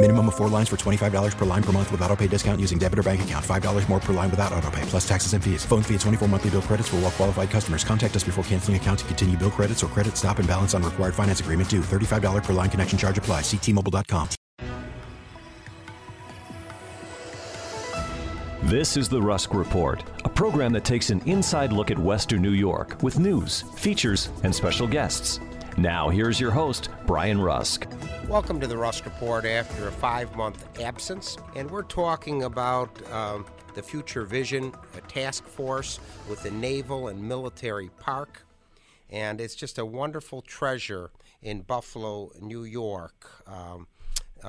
Minimum of 4 lines for $25 per line per month with auto pay discount using debit or bank account. $5 more per line without auto pay, plus taxes and fees. Phone fee at 24 monthly bill credits for all well qualified customers. Contact us before canceling account to continue bill credits or credit stop and balance on required finance agreement due. $35 per line connection charge applies. See T-Mobile.com. This is the Rusk Report, a program that takes an inside look at Western New York with news, features, and special guests. Now, here's your host, Brian Rusk. Welcome to the Rusk Report after a 5-month absence. And we're talking about the Future Vision Task Force with the Naval and Military Park. And it's just a wonderful treasure in Buffalo, New York.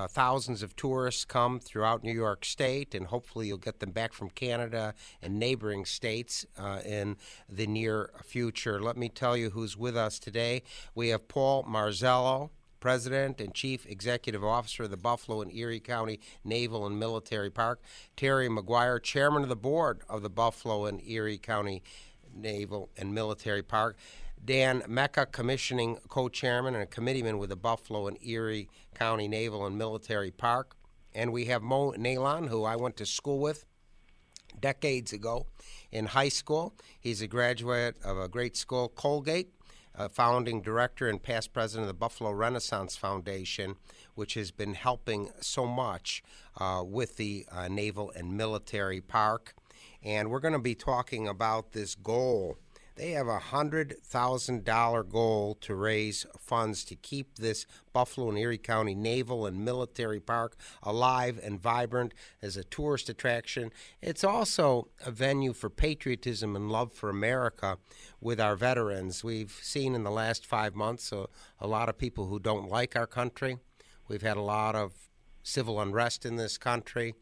Thousands of tourists come throughout New York State, and hopefully you'll get them back from Canada and neighboring states in the near future. Let me tell you who's with us today. We have Paul Marzello, President and Chief Executive Officer of the Buffalo and Erie County Naval and Military Park. Terry McGuire, Chairman of the Board of the Buffalo and Erie County Naval and Military Park. Dan Mecca, Commissioning Co-Chairman and a Committeeman with the Buffalo and Erie County Naval and Military Park. And we have Mo Nalon, who I went to school with decades ago in high school. He's a graduate of a great school, Colgate, a founding director and past president of the Buffalo Renaissance Foundation, which has been helping so much with the Naval and Military Park. And we're going to be talking about this goal. They have a $100,000 goal to raise funds to keep this Buffalo and Erie County Naval and Military Park alive and vibrant as a tourist attraction. It's also a venue for patriotism and love for America with our veterans. We've seen in the last 5 months a lot of people who don't like our country. We've had a lot of civil unrest in this country,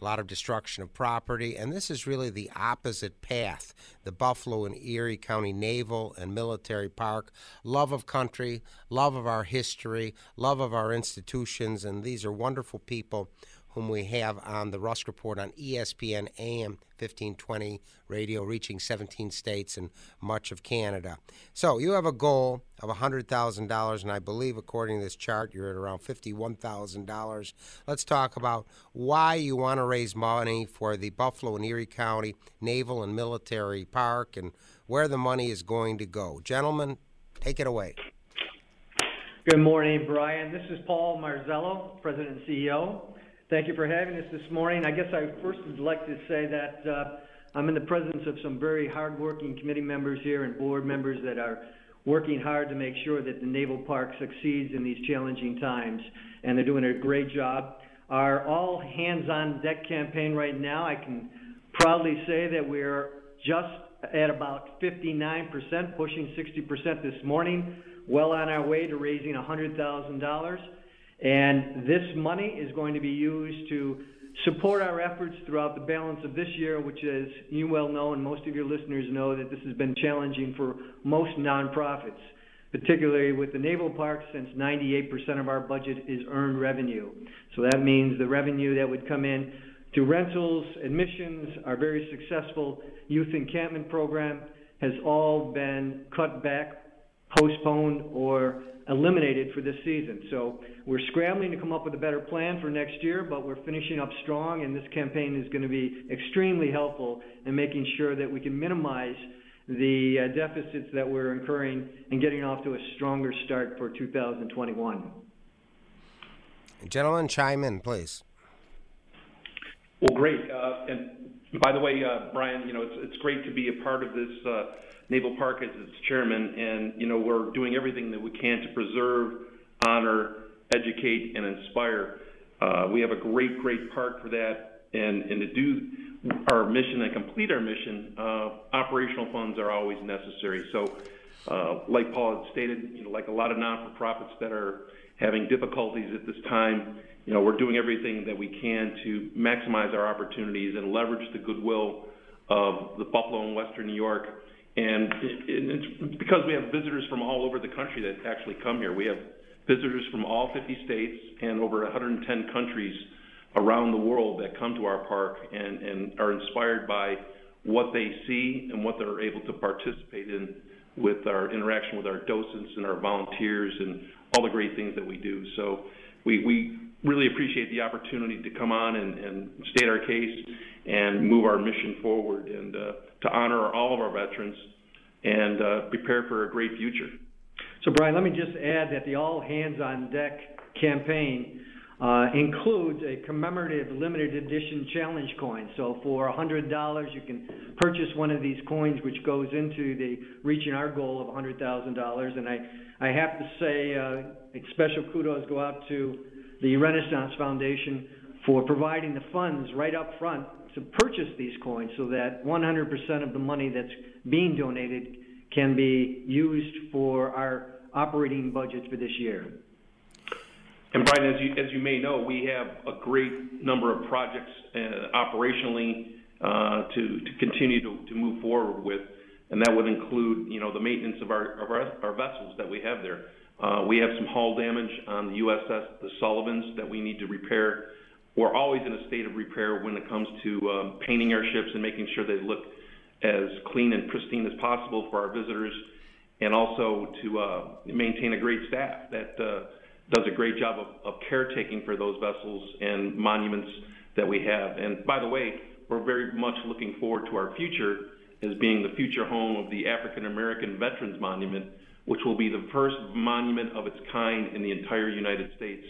a lot of destruction of property, and this is really the opposite path. The Buffalo and Erie County Naval and Military Park, love of country, love of our history, love of our institutions, and these are wonderful people whom we have on the Rusk Report on ESPN AM 1520 radio, reaching 17 states and much of Canada. So you have a goal of $100,000, and I believe, according to this chart, you're at around $51,000. Let's talk about why you want to raise money for the Buffalo and Erie County Naval and Military Park and where the money is going to go. Gentlemen, take it away. Good morning, Brian. This is Paul Marzello, President and CEO. Thank you for having us this morning. I guess I first would like to say that I'm in the presence of some very hardworking committee members here and board members that are working hard to make sure that the Naval Park succeeds in these challenging times, and they're doing a great job. Our all-hands-on-deck campaign right now, I can proudly say that we're just at about 59%, pushing 60% this morning, well on our way to raising $100,000. And this money is going to be used to support our efforts throughout the balance of this year, which, as you well know, and most of your listeners know, that this has been challenging for most nonprofits, particularly with the Naval Park, since 98% of our budget is earned revenue. So that means the revenue that would come in through rentals, admissions, our very successful youth encampment program has all been cut back, postponed, or eliminated for this season. So we're scrambling to come up with a better plan for next year, but we're finishing up strong, and this campaign is going to be extremely helpful in making sure that we can minimize the deficits that we're incurring and getting off to a stronger start for 2021. Gentlemen, chime in, please. Well, great. And By the way, Brian, you know, it's great to be a part of this Naval Park as its chairman, and, you know, we're doing everything that we can to preserve, honor, educate, and inspire. We have a great, great park for that, and to do our mission and complete our mission, operational funds are always necessary. So, like Paul had stated, you know, like a lot of non-for-profits that are having difficulties at this time, you know, we're doing everything that we can to maximize our opportunities and leverage the goodwill of the Buffalo and Western New York. And it's because we have visitors from all over the country that actually come here. We have visitors from all 50 states and over 110 countries around the world that come to our park and are inspired by what they see and what they're able to participate in with our interaction with our docents and our volunteers and all the great things that we do. So we really appreciate the opportunity to come on and state our case and move our mission forward and to honor all of our veterans and prepare for a great future. So, Brian, let me just add that the All Hands on Deck campaign includes a commemorative limited edition challenge coin. So for $100, you can purchase one of these coins, which goes into the reaching our goal of $100,000. And I have to say special kudos go out to the Renaissance Foundation for providing the funds right up front to purchase these coins so that 100% of the money that's being donated can be used for our operating budget for this year. And Brian, as you may know, we have a great number of projects operationally to continue to move forward with, and that would include, you know, the maintenance of our vessels that we have there. We have some hull damage on the USS, the Sullivans, that we need to repair. We're always in a state of repair when it comes to painting our ships and making sure they look as clean and pristine as possible for our visitors, and also to maintain a great staff that does a great job of caretaking for those vessels and monuments that we have. And by the way, we're very much looking forward to our future as being the future home of the African American Veterans Monument, which will be the first monument of its kind in the entire United States.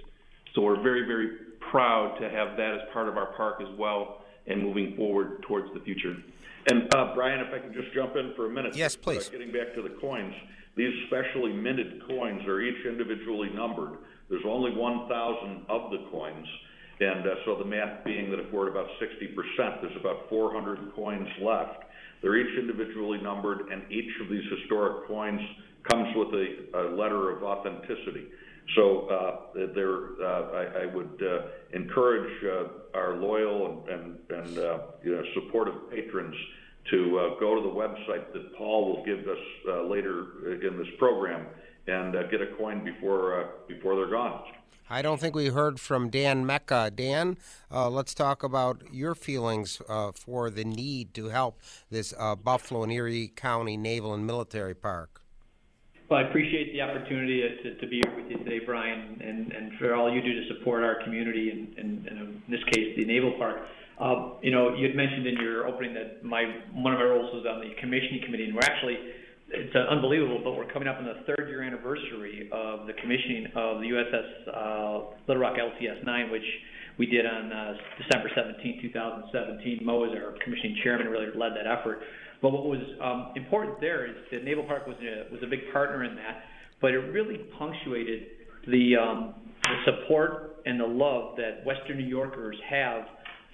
So we're very, very proud to have that as part of our park as well and moving forward towards the future. And Brian, if I could just jump in for a minute. Yes, please. Getting back to the coins, these specially minted coins are each individually numbered. There's only 1,000 of the coins. And so the math being that if we're at about 60%, there's about 400 coins left. They're each individually numbered, and each of these historic coins comes with a letter of authenticity. So I would encourage our loyal and you know, supportive patrons to go to the website that Paul will give us later in this program and get a coin before they're gone. I don't think we heard from Dan Mecca. Dan, let's talk about your feelings for the need to help this Buffalo and Erie County Naval and Military Park. Well, I appreciate the opportunity to be here with you today, Brian, and for all you do to support our community and in this case, the Naval Park. You know, you had mentioned in your opening that one of my roles was on the commissioning committee, and we're actually, it's unbelievable, but we're coming up on the third-year anniversary of the commissioning of the USS Little Rock LCS-9, which we did on December 17, 2017. Mo is our commissioning chairman, really led that effort. But what was important there is that Naval Park was a big partner in that, but it really punctuated the support and the love that Western New Yorkers have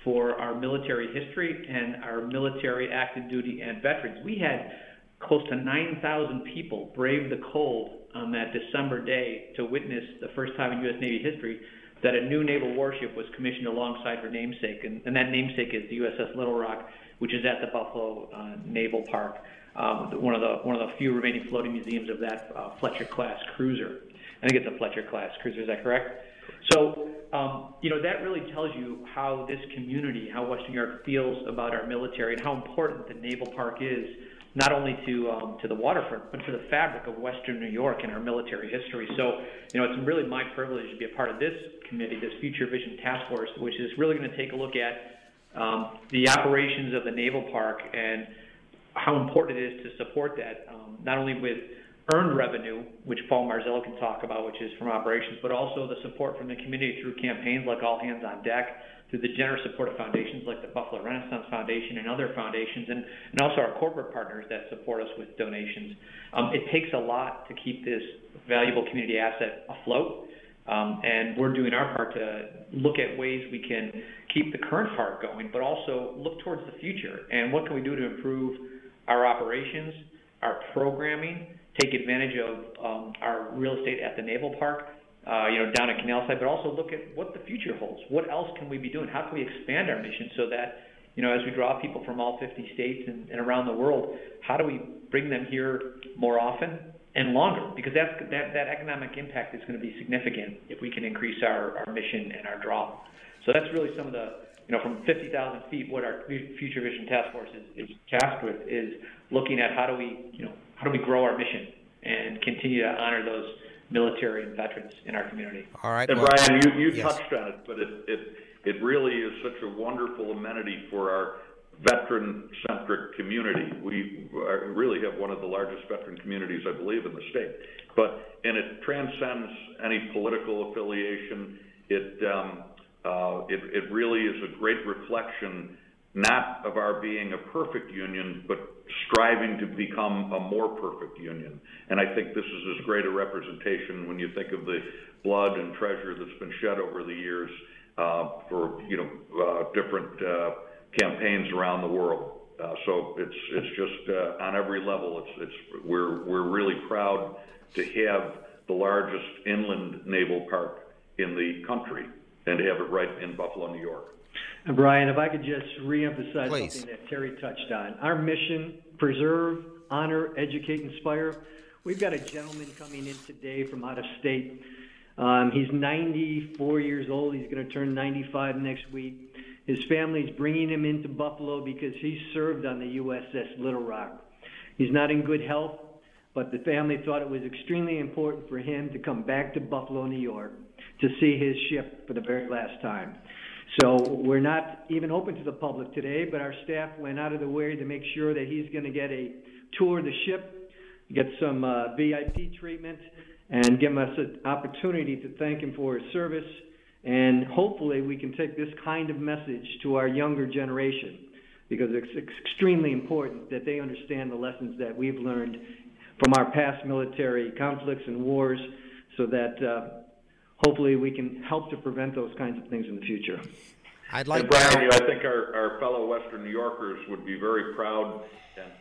for our military history and our military active duty and veterans. We had close to 9,000 people brave the cold on that December day to witness the first time in U.S. Navy history that a new naval warship was commissioned alongside her namesake, and that namesake is the USS Little Rock, which is at the Buffalo Naval Park, one of the few remaining floating museums of that Fletcher-class cruiser. I think it's a Fletcher-class cruiser, is that correct? So, you know, that really tells you how this community, how Western New York feels about our military and how important the Naval Park is, not only to the waterfront, but to the fabric of Western New York and our military history. So, you know, it's really my privilege to be a part of this committee, this Future Vision Task Force, which is really going to take a look at the operations of the Naval Park and how important it is to support that, not only with earned revenue, which Paul Marzello can talk about, which is from operations, but also the support from the community through campaigns like All Hands on Deck, through the generous support of foundations like the Buffalo Renaissance Foundation and other foundations, and also our corporate partners that support us with donations. It takes a lot to keep this valuable community asset afloat, and we're doing our part to look at ways we can keep the current part going, but also look towards the future and what can we do to improve our operations, our programming, take advantage of our real estate at the Naval Park, down at Canalside, but also look at what the future holds. What else can we be doing? How can we expand our mission so that, as we draw people from all 50 states and around the world, how do we bring them here more often and longer? Because that economic impact is going to be significant if we can increase our mission and our draw. So that's really some of the, from 50,000 feet, what our Future Vision Task Force is tasked with is looking at how do we grow our mission and continue to honor those military and veterans in our community. All right. And well, Brian, you touched on it, but it really is such a wonderful amenity for our veteran-centric community. We really have one of the largest veteran communities, I believe, in the state. And it transcends any political affiliation. It really is a great reflection, not of our being a perfect union, but striving to become a more perfect union. And I think this is as great a representation when you think of the blood and treasure that's been shed over the years for different campaigns around the world. So it's just on every level. We're really proud to have the largest inland naval park in the country and to have it right in Buffalo, New York. And Brian, if I could just reemphasize something that Terry touched on. Our mission, preserve, honor, educate, inspire. We've got a gentleman coming in today from out of state. He's 94 years old. He's going to turn 95 next week. His family's bringing him into Buffalo because he served on the USS Little Rock. He's not in good health, but the family thought it was extremely important for him to come back to Buffalo, New York, to see his ship for the very last time. So we're not even open to the public today, but our staff went out of the way to make sure that he's going to get a tour of the ship, get some VIP treatment, and give us an opportunity to thank him for his service. And hopefully we can take this kind of message to our younger generation, because it's extremely important that they understand the lessons that we've learned from our past military conflicts and wars, so that hopefully we can help to prevent those kinds of things in the future. Brian, I think our fellow Western New Yorkers would be very proud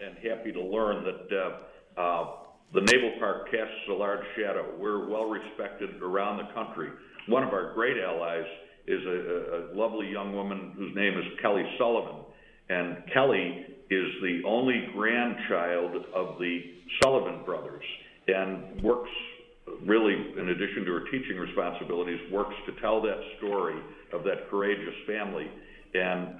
and happy to learn that the Naval Park casts a large shadow. We're well respected around the country. One of our great allies is a lovely young woman whose name is Kelly Sullivan. And Kelly is the only grandchild of the Sullivan brothers and works, really, in addition to her teaching responsibilities, works to tell that story of that courageous family, and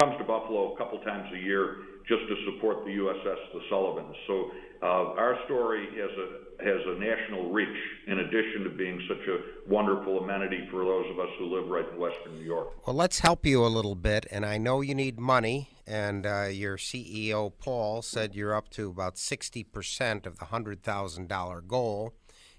comes to Buffalo a couple times a year just to support the USS, the Sullivans. So our story has a national reach, in addition to being such a wonderful amenity for those of us who live right in Western New York. Well, let's help you a little bit, and I know you need money, and your CEO, Paul, said you're up to about 60% of the $100,000 goal.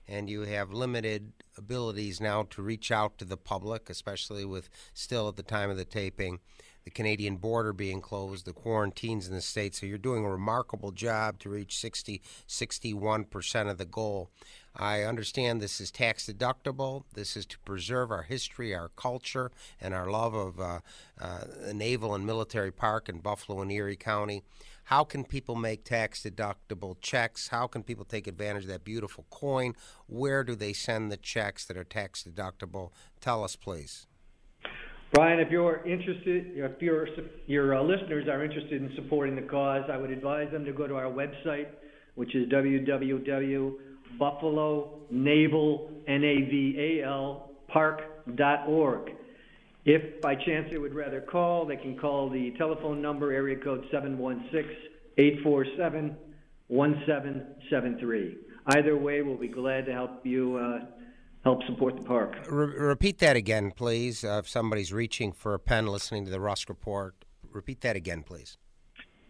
And you have limited abilities now to reach out to the public, especially with, still at the time of the taping, the Canadian border being closed, the quarantines in the state. So you're doing a remarkable job to reach 61% of the goal. I understand this is tax deductible. This is to preserve our history, our culture, and our love of the Naval and Military Park in Buffalo and Erie County. How can people make tax-deductible checks? How can people take advantage of that beautiful coin? Where do they send the checks that are tax-deductible? Tell us, please. Brian, if you're interested, if your listeners are interested in supporting the cause, I would advise them to go to our website, which is www.buffalonavalpark.org. If by chance they would rather call, they can call the telephone number, area code 716-847-1773. Either way, we'll be glad to help you help support the park. Repeat that again, please. If somebody's reaching for a pen listening to the Rusk Report, repeat that again, please.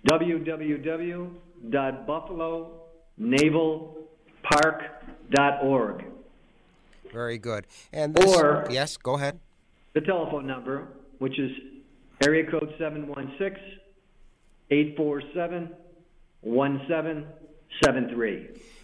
www.buffalonavalpark.org. Very good. Yes, go ahead. The telephone number, which is area code 716-847-1773.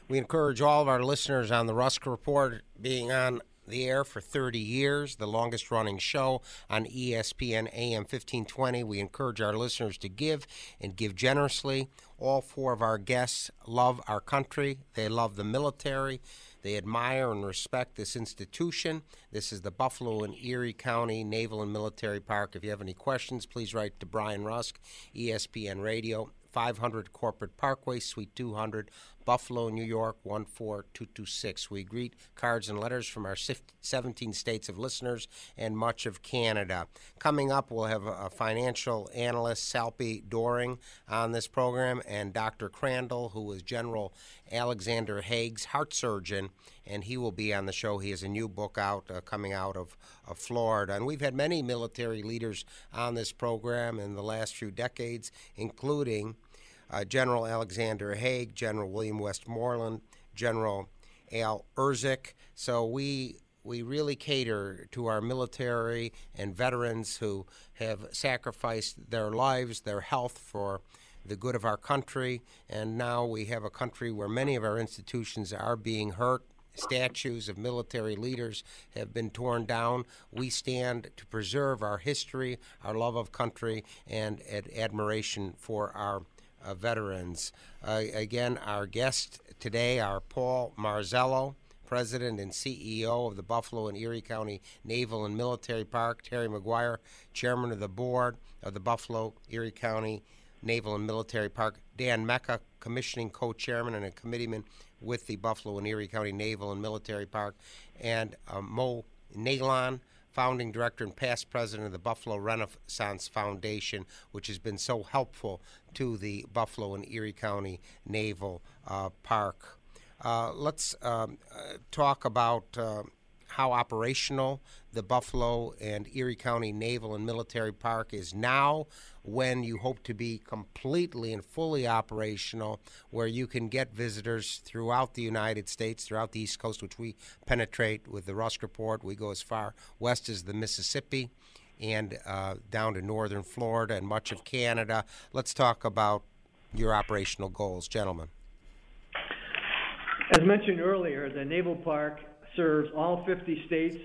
We encourage all of our listeners on the Rusk Report, being on the air for 30 years, the longest running show on ESPN AM 1520. We encourage our listeners to give and give generously. All four of our guests love our country. They love the military. They admire and respect this institution. This is the Buffalo and Erie County Naval and Military Park. If you have any questions, please write to Brian Rusk, ESPN Radio, 500 Corporate Parkway, Suite 200, Buffalo, New York, 14226. We greet cards and letters from our 17 states of listeners and much of Canada. Coming up, we'll have a financial analyst, Salpi Doring, on this program, and Dr. Crandall, who is General Alexander Haig's heart surgeon, and he will be on the show. He has a new book out coming out of Florida. And we've had many military leaders on this program in the last few decades, including General Alexander Haig, General William Westmoreland, General Al Urzik. So we really cater to our military and veterans who have sacrificed their lives, their health for the good of our country. And now we have a country where many of our institutions are being hurt. Statues of military leaders have been torn down. We stand to preserve our history, our love of country, and admiration for our veterans. Again, our guests today are Paul Marzello, President and CEO of the Buffalo and Erie County Naval and Military Park, Terry McGuire, Chairman of the Board of the Buffalo Erie County Naval and Military Park, Dan Mecca, Commissioning Co-Chairman and a committeeman with the Buffalo and Erie County Naval and Military Park, and Mo Nalon, Founding Director and past President of the Buffalo Renaissance Foundation, which has been so helpful to the Buffalo and Erie County Naval Park. Let's talk about how operational the Buffalo and Erie County Naval and Military Park is now, when you hope to be completely and fully operational, where you can get visitors throughout the United States, throughout the East Coast, which we penetrate with the Rusk Report. We go as far west as the Mississippi and down to northern Florida and much of Canada. Let's talk about your operational goals, gentlemen. As mentioned earlier, the Naval Park serves all 50 states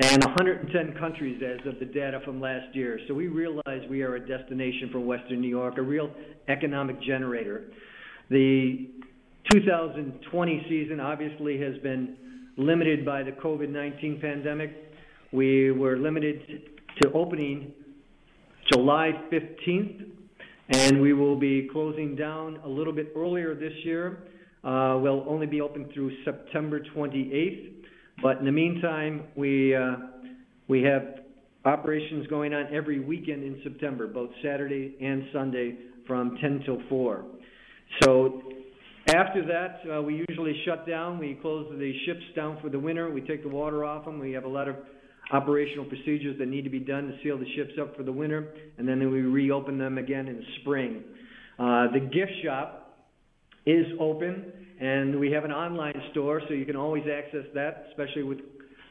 and 110 countries as of the data from last year. So we realize we are a destination for Western New York, a real economic generator. The 2020 season obviously has been limited by the COVID-19 pandemic. We were limited to opening July 15th, and we will be closing down a little bit earlier this year. We'll only be open through September 28th. But in the meantime, we have operations going on every weekend in September, both Saturday and Sunday from 10 till 4. So after that, we usually shut down. We close the ships down for the winter. We take the water off them. We have a lot of operational procedures that need to be done to seal the ships up for the winter, and then we reopen them again in the spring. The gift shop is open, and we have an online store, so you can always access that, especially with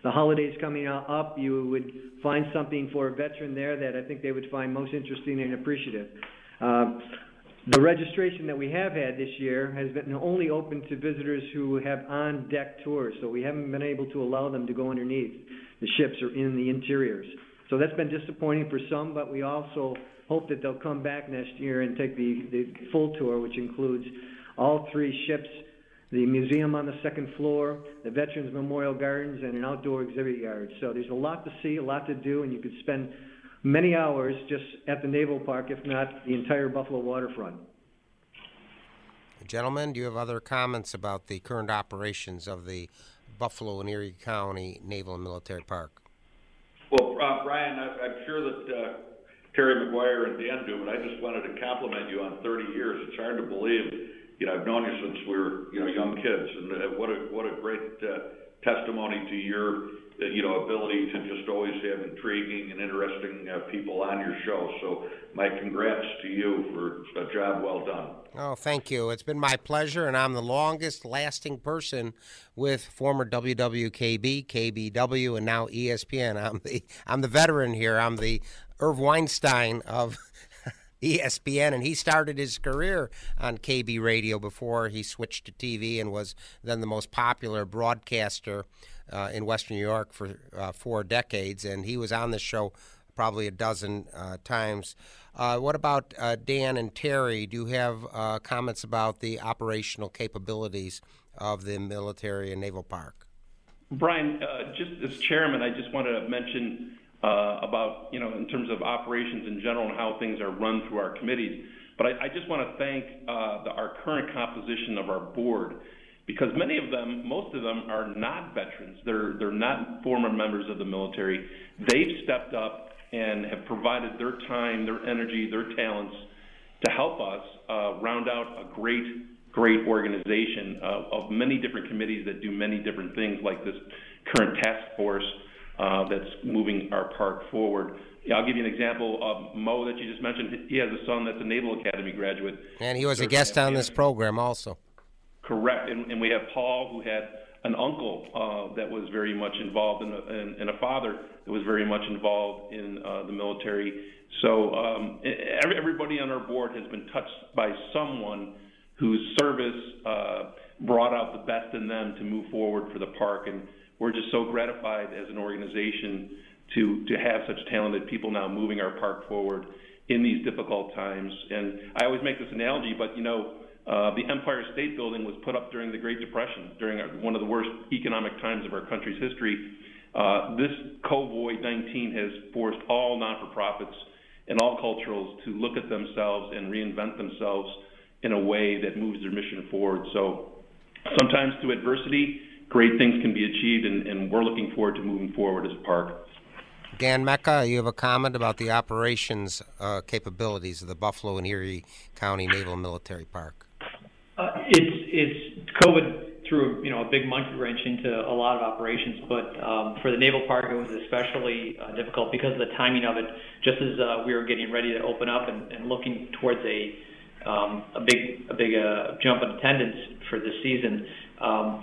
the holidays coming up. You would find something for a veteran there that I think they would find most interesting and appreciative. The registration that we have had this year has been only open to visitors who have on-deck tours, so we haven't been able to allow them to go underneath the ships or in the interiors. So that's been disappointing for some, but we also hope that they'll come back next year and take the full tour, which includes all three ships, the museum on the second floor, the Veterans Memorial Gardens, and an outdoor exhibit yard. So there's a lot to see, a lot to do, and you could spend many hours just at the Naval Park, if not the entire Buffalo waterfront. Gentlemen, do you have other comments about the current operations of the Buffalo and Erie County Naval and Military Park? Well, Brian, I'm sure that Terry McGuire and Dan do, but I just wanted to compliment you on 30 years. It's hard to believe. You know, I've known you since we were, young kids, and what a great testimony to your, you know, ability to just always have intriguing and interesting people on your show. So my congrats to you for a job well done. Oh, thank you. It's been my pleasure, and I'm the longest-lasting person with former WWKB, KBW, and now ESPN. I'm the veteran here. I'm the Irv Weinstein of ESPN, and he started his career on KB radio before he switched to TV and was then the most popular broadcaster in Western New York for 4 decades, and he was on this show probably a dozen times. What about Dan and Terry? Do you have comments about the operational capabilities of the military and Naval Park? Brian, just as chairman, I just wanted to mention about, you know, in terms of operations in general and how things are run through our committees. But I just want to thank our current composition of our board, because many of them, most of them, are not veterans. They're not former members of the military. They've stepped up and have provided their time, their energy, their talents to help us round out a great organization of many different committees that do many different things, like this current task force that's moving our park forward. I'll give you an example of Mo that you just mentioned. He has a son that's a Naval Academy graduate. And he was a guest on this program also. Correct. And we have Paul, who had an uncle that was very much involved and a father that was very much involved in the military. So everybody on our board has been touched by someone whose service brought out the best in them to move forward for the park. And we're just so gratified as an organization to have such talented people now moving our park forward in these difficult times. And I always make this analogy, but, you know, the Empire State Building was put up during the Great Depression, during one of the worst economic times of our country's history. This COVID-19 has forced all not-for-profits and all culturals to look at themselves and reinvent themselves in a way that moves their mission forward. So sometimes through adversity, great things can be achieved, and we're looking forward to moving forward as a park. Dan Mecca, you have a comment about the operations capabilities of the Buffalo and Erie County Naval Military Park. It's COVID threw, you know, a big monkey wrench into a lot of operations, but for the Naval Park, it was especially difficult because of the timing of it. Just as we were getting ready to open up and looking towards a big jump in attendance for this season,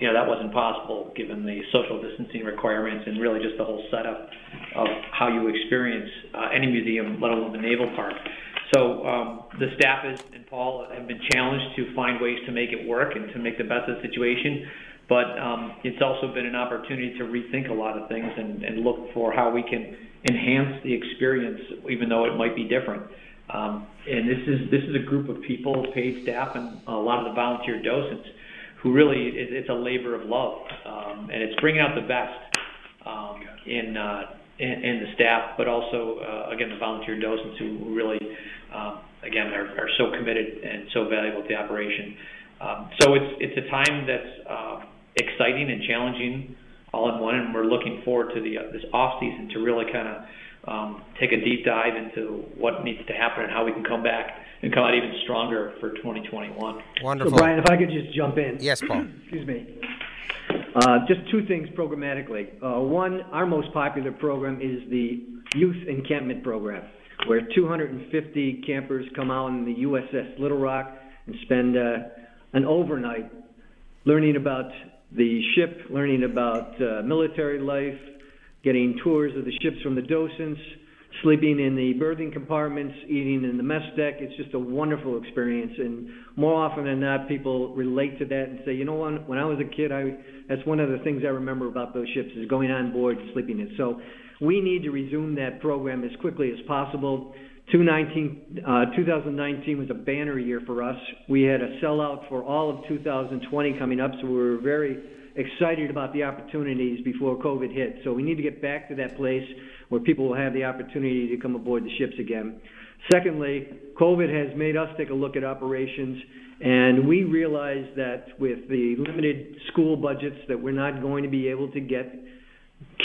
you know, that wasn't possible given the social distancing requirements and really just the whole setup of how you experience any museum, let alone the Naval Park. So the staff and Paul have been challenged to find ways to make it work and to make the best of the situation. But it's also been an opportunity to rethink a lot of things and look for how we can enhance the experience, even though it might be different. And this is a group of people, paid staff, and a lot of the volunteer docents who really, it's a labor of love, and it's bringing out the best in the staff, but also, again, the volunteer docents who really, again, are so committed and so valuable to the operation. So it's a time that's exciting and challenging all in one, and we're looking forward to this off-season to really kind of take a deep dive into what needs to happen and how we can come back and come out even stronger for 2021. Wonderful. So Brian, if I could just jump in. Yes, Paul. Excuse me. Just two things programmatically. One, our most popular program is the Youth Encampment Program, where 250 campers come out in the USS Little Rock and spend an overnight learning about the ship, learning about military life, getting tours of the ships from the docents, sleeping in the berthing compartments, eating in the mess deck. It's just a wonderful experience, and more often than not, people relate to that and say, you know what, when I was a kid, that's one of the things I remember about those ships is going on board and sleeping in. So we need to resume that program as quickly as possible. 2019 was a banner year for us. We had a sellout for all of 2020 coming up, so we were very excited about the opportunities before COVID hit. So we need to get back to that place where people will have the opportunity to come aboard the ships again. Secondly, COVID has made us take a look at operations, and we realize that with the limited school budgets that we're not going to be able to get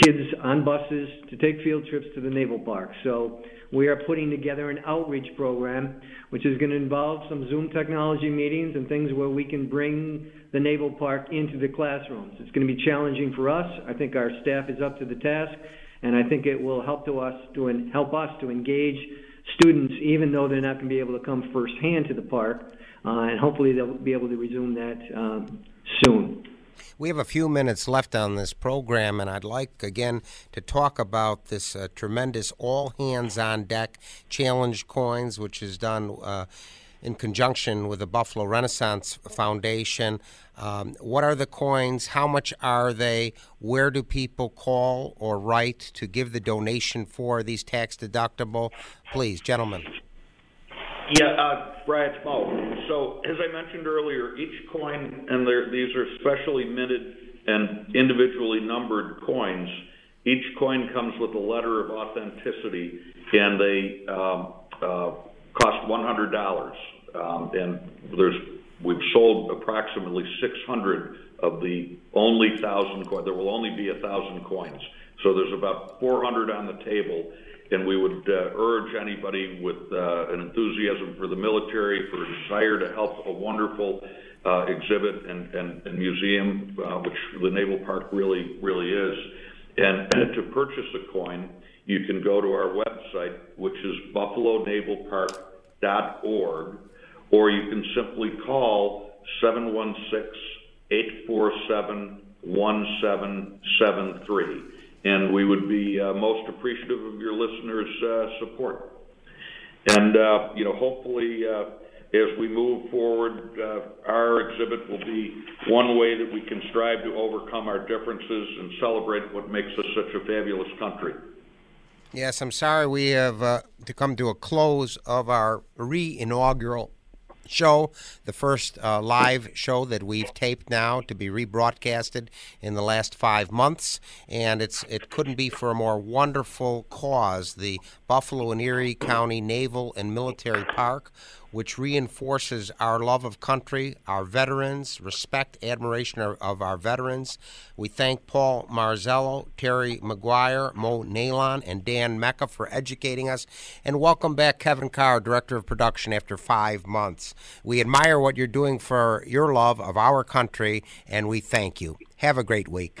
kids on buses to take field trips to the Naval Park. So we are putting together an outreach program, which is going to involve some Zoom technology meetings and things where we can bring the Naval Park into the classrooms. It's going to be challenging for us. I think our staff is up to the task, and I think it will help us to engage students, even though they're not going to be able to come firsthand to the park, and hopefully they'll be able to resume that soon. We have a few minutes left on this program, and I'd like, again, to talk about this tremendous all-hands-on-deck challenge coins, which is done in conjunction with the Buffalo Renaissance Foundation. What are the coins? How much are they? Where do people call or write to give the donation for these tax-deductible? Please, gentlemen. Yeah, Brian, it's Mo. So, as I mentioned earlier, each coin, and these are specially minted and individually numbered coins, each coin comes with a letter of authenticity, and they cost $100. And we've sold approximately 600 of the only 1,000 coins. There will only be 1,000 coins. So there's about 400 on the table. And we would urge anybody with an enthusiasm for the military, for a desire to help a wonderful exhibit and museum, which the Naval Park really is. And to purchase a coin, you can go to our website, which is buffalonavalpark.org, or you can simply call 716-847-1773. And we would be most appreciative of your listeners' support. And, hopefully as we move forward, our exhibit will be one way that we can strive to overcome our differences and celebrate what makes us such a fabulous country. Yes, I'm sorry we have to come to a close of our re-inaugural show, the first live show that we've taped now to be rebroadcasted in the last 5 months, and it couldn't be for a more wonderful cause, the Buffalo and Erie County Naval and Military Park, which reinforces our love of country, our veterans, respect, admiration of our veterans. We thank Paul Marzello, Terry McGuire, Mo Nalon, and Dan Mecca for educating us. And welcome back, Kevin Carr, Director of Production, after 5 months. We admire what you're doing for your love of our country, and we thank you. Have a great week.